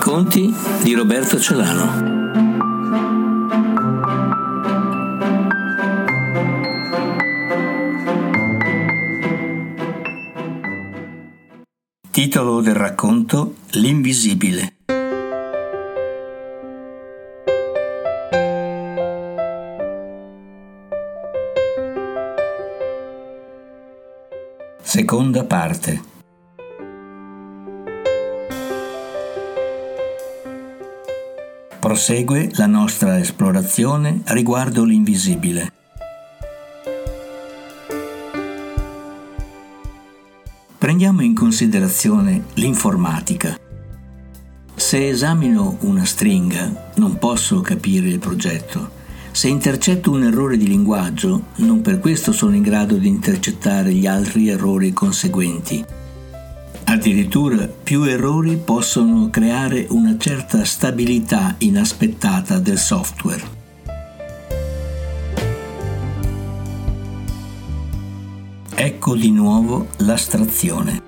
Racconti di Roberto Celano. Titolo del racconto: L'invisibile. Seconda parte. Prosegue la nostra esplorazione riguardo l'invisibile. Prendiamo in considerazione l'informatica. Se esamino una stringa, non posso capire il progetto. Se intercetto un errore di linguaggio, non per questo sono in grado di intercettare gli altri errori conseguenti. Addirittura, più errori possono creare una certa stabilità inaspettata del software. Ecco di nuovo l'astrazione.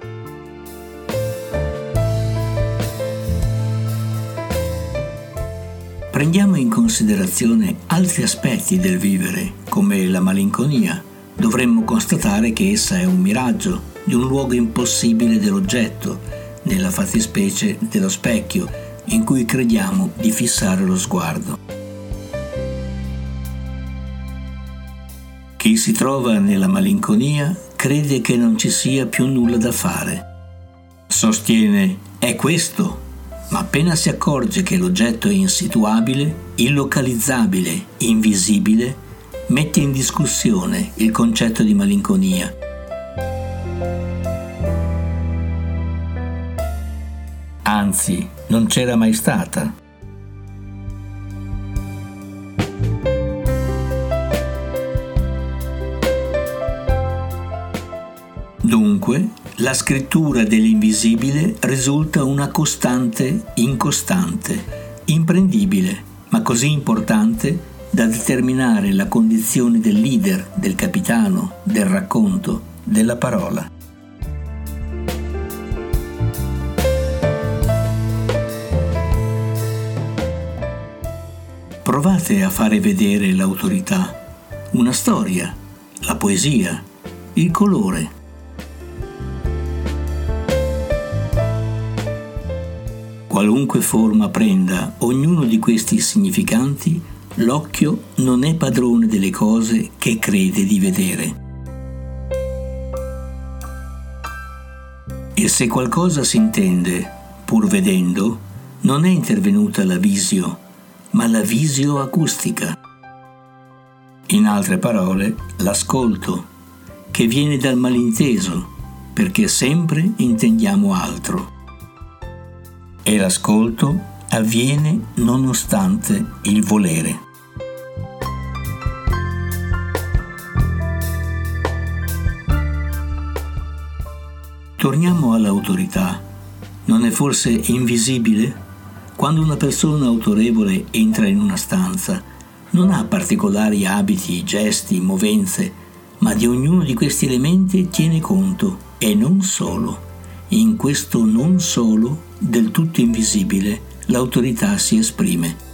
Prendiamo in considerazione altri aspetti del vivere, come la malinconia. Dovremmo constatare che essa è un miraggio di un luogo impossibile dell'oggetto, nella fattispecie dello specchio, in cui crediamo di fissare lo sguardo. Chi si trova nella malinconia crede che non ci sia più nulla da fare. Sostiene: è questo, ma appena si accorge che l'oggetto è insituabile, illocalizzabile, invisibile, mette in discussione il concetto di malinconia. Anzi, non c'era mai stata. Dunque, la scrittura dell'invisibile risulta una costante incostante, imprendibile, ma così importante da determinare la condizione del leader, del capitano, del racconto, della parola. Provate a fare vedere l'autorità, una storia, la poesia, il colore. Qualunque forma prenda ognuno di questi significanti, l'occhio non è padrone delle cose che crede di vedere. E se qualcosa si intende, pur vedendo, non è intervenuta la visio, ma la visio acustica. In altre parole, l'ascolto, che viene dal malinteso, perché sempre intendiamo altro. E l'ascolto avviene nonostante il volere. Torniamo all'autorità. Non è forse invisibile? Quando una persona autorevole entra in una stanza, non ha particolari abiti, gesti, movenze, ma di ognuno di questi elementi tiene conto, e non solo. In questo non solo, del tutto invisibile, l'autorità si esprime.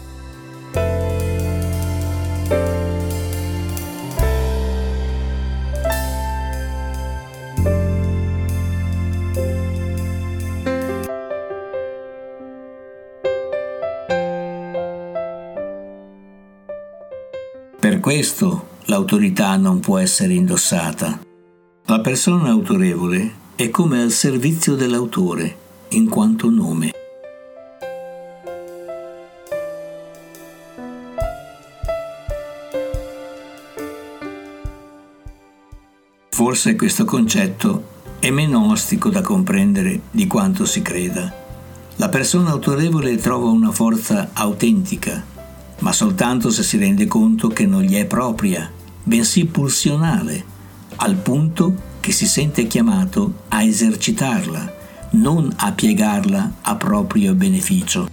Per questo l'autorità non può essere indossata. La persona autorevole è come al servizio dell'autore, in quanto nome. Forse questo concetto è meno ostico da comprendere di quanto si creda. La persona autorevole trova una forza autentica, ma soltanto se si rende conto che non gli è propria, bensì pulsionale, al punto che si sente chiamato a esercitarla, non a piegarla a proprio beneficio.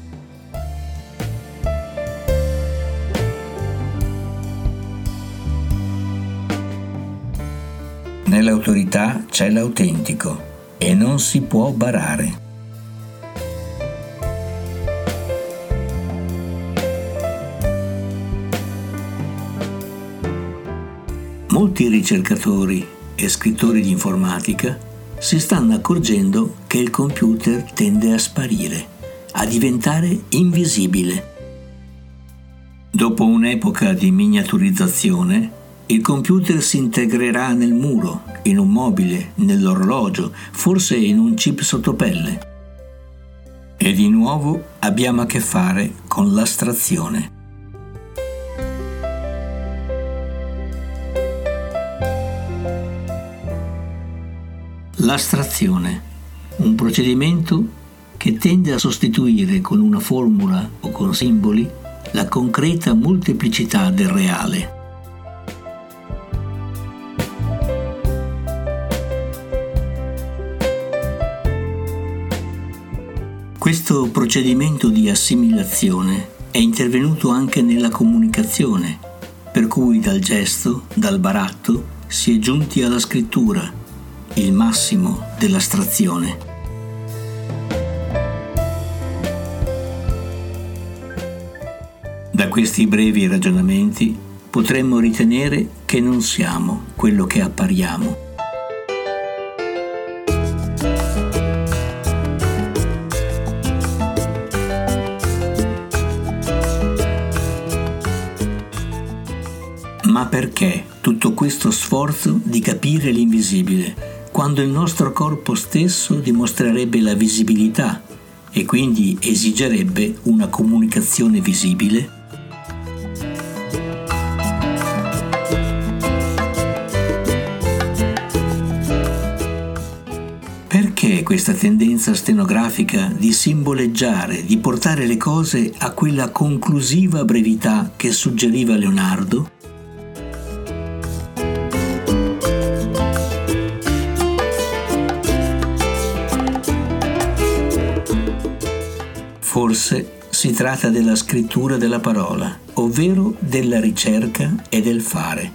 Nell'autorità c'è l'autentico e non si può barare. Molti ricercatori e scrittori di informatica si stanno accorgendo che il computer tende a sparire, a diventare invisibile. Dopo un'epoca di miniaturizzazione, il computer si integrerà nel muro, in un mobile, nell'orologio, forse in un chip sottopelle. E di nuovo abbiamo a che fare con l'astrazione. L'astrazione, un procedimento che tende a sostituire con una formula o con simboli la concreta molteplicità del reale. Questo procedimento di assimilazione è intervenuto anche nella comunicazione, per cui dal gesto, dal baratto, si è giunti alla scrittura, il massimo dell'astrazione. Da questi brevi ragionamenti potremmo ritenere che non siamo quello che appariamo. Ma perché tutto questo sforzo di capire l'invisibile, quando il nostro corpo stesso dimostrerebbe la visibilità e quindi esigerebbe una comunicazione visibile? Questa tendenza stenografica di simboleggiare, di portare le cose a quella conclusiva brevità che suggeriva Leonardo? Forse si tratta della scrittura della parola, ovvero della ricerca e del fare,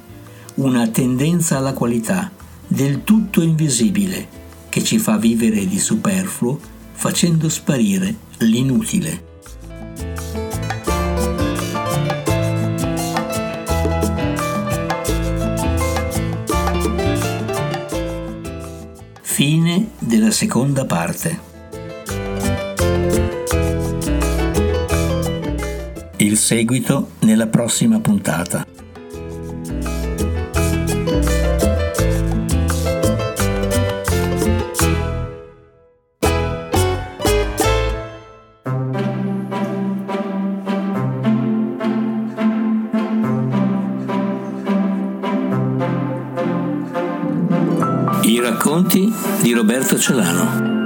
una tendenza alla qualità, del tutto invisibile, che ci fa vivere di superfluo facendo sparire l'inutile. Fine della seconda parte. Il seguito nella prossima puntata. Racconti di Roberto Celano.